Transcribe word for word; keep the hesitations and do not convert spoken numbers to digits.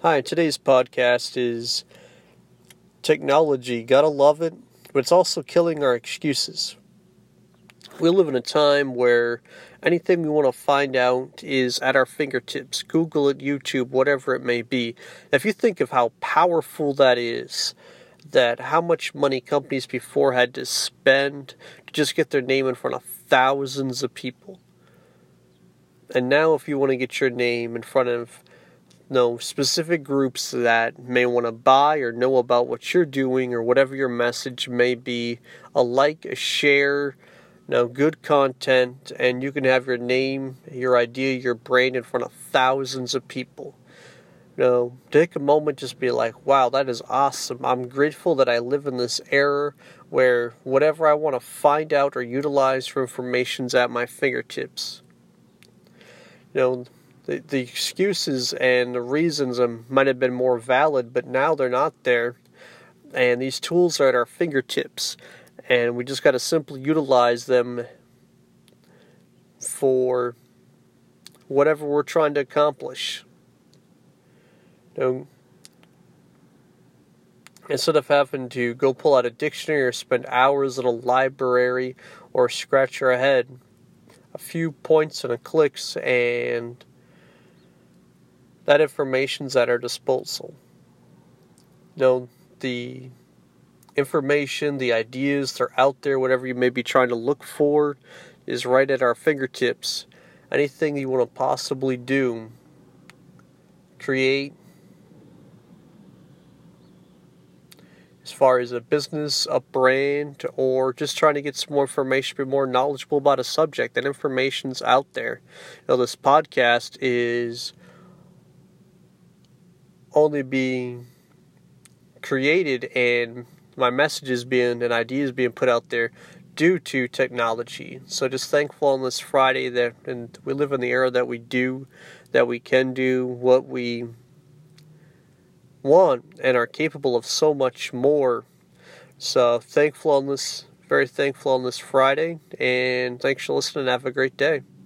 Hi, today's podcast is technology, gotta love it, but it's also killing our excuses. We live in a time where anything we want to find out is at our fingertips. Google it, YouTube, whatever it may be. If you think of how powerful that is, that how much money companies before had to spend to just get their name in front of thousands of people. And now if you want to get your name in front of No, specific groups that may want to buy or know about what you're doing or whatever your message may be, a like, a share, no, good content, and you can have your name, your idea, your brand in front of thousands of people. You know, take a moment, just be like, wow, that is awesome. I'm grateful that I live in this era where whatever I want to find out or utilize for information's at my fingertips. You know, The, the excuses and the reasons might have been more valid, but now they're not there. And these tools are at our fingertips. And we just got to simply utilize them for whatever we're trying to accomplish. You know, instead of having to go pull out a dictionary or spend hours at a library or scratch our head, a few points and a clicks and that information's at our disposal. You know, the information, the ideas, they're out there. Whatever you may be trying to look for is right at our fingertips. Anything you want to possibly do, create, as far as a business, a brand, or just trying to get some more information, be more knowledgeable about a subject, that information's out there. You know, this podcast is only being created and my messages being and ideas being put out there due to technology. So just thankful on this Friday that and we live in the era that we do, that we can do what we want and are capable of so much more. So thankful on this, very thankful on this Friday, and thanks for listening. Have a great day.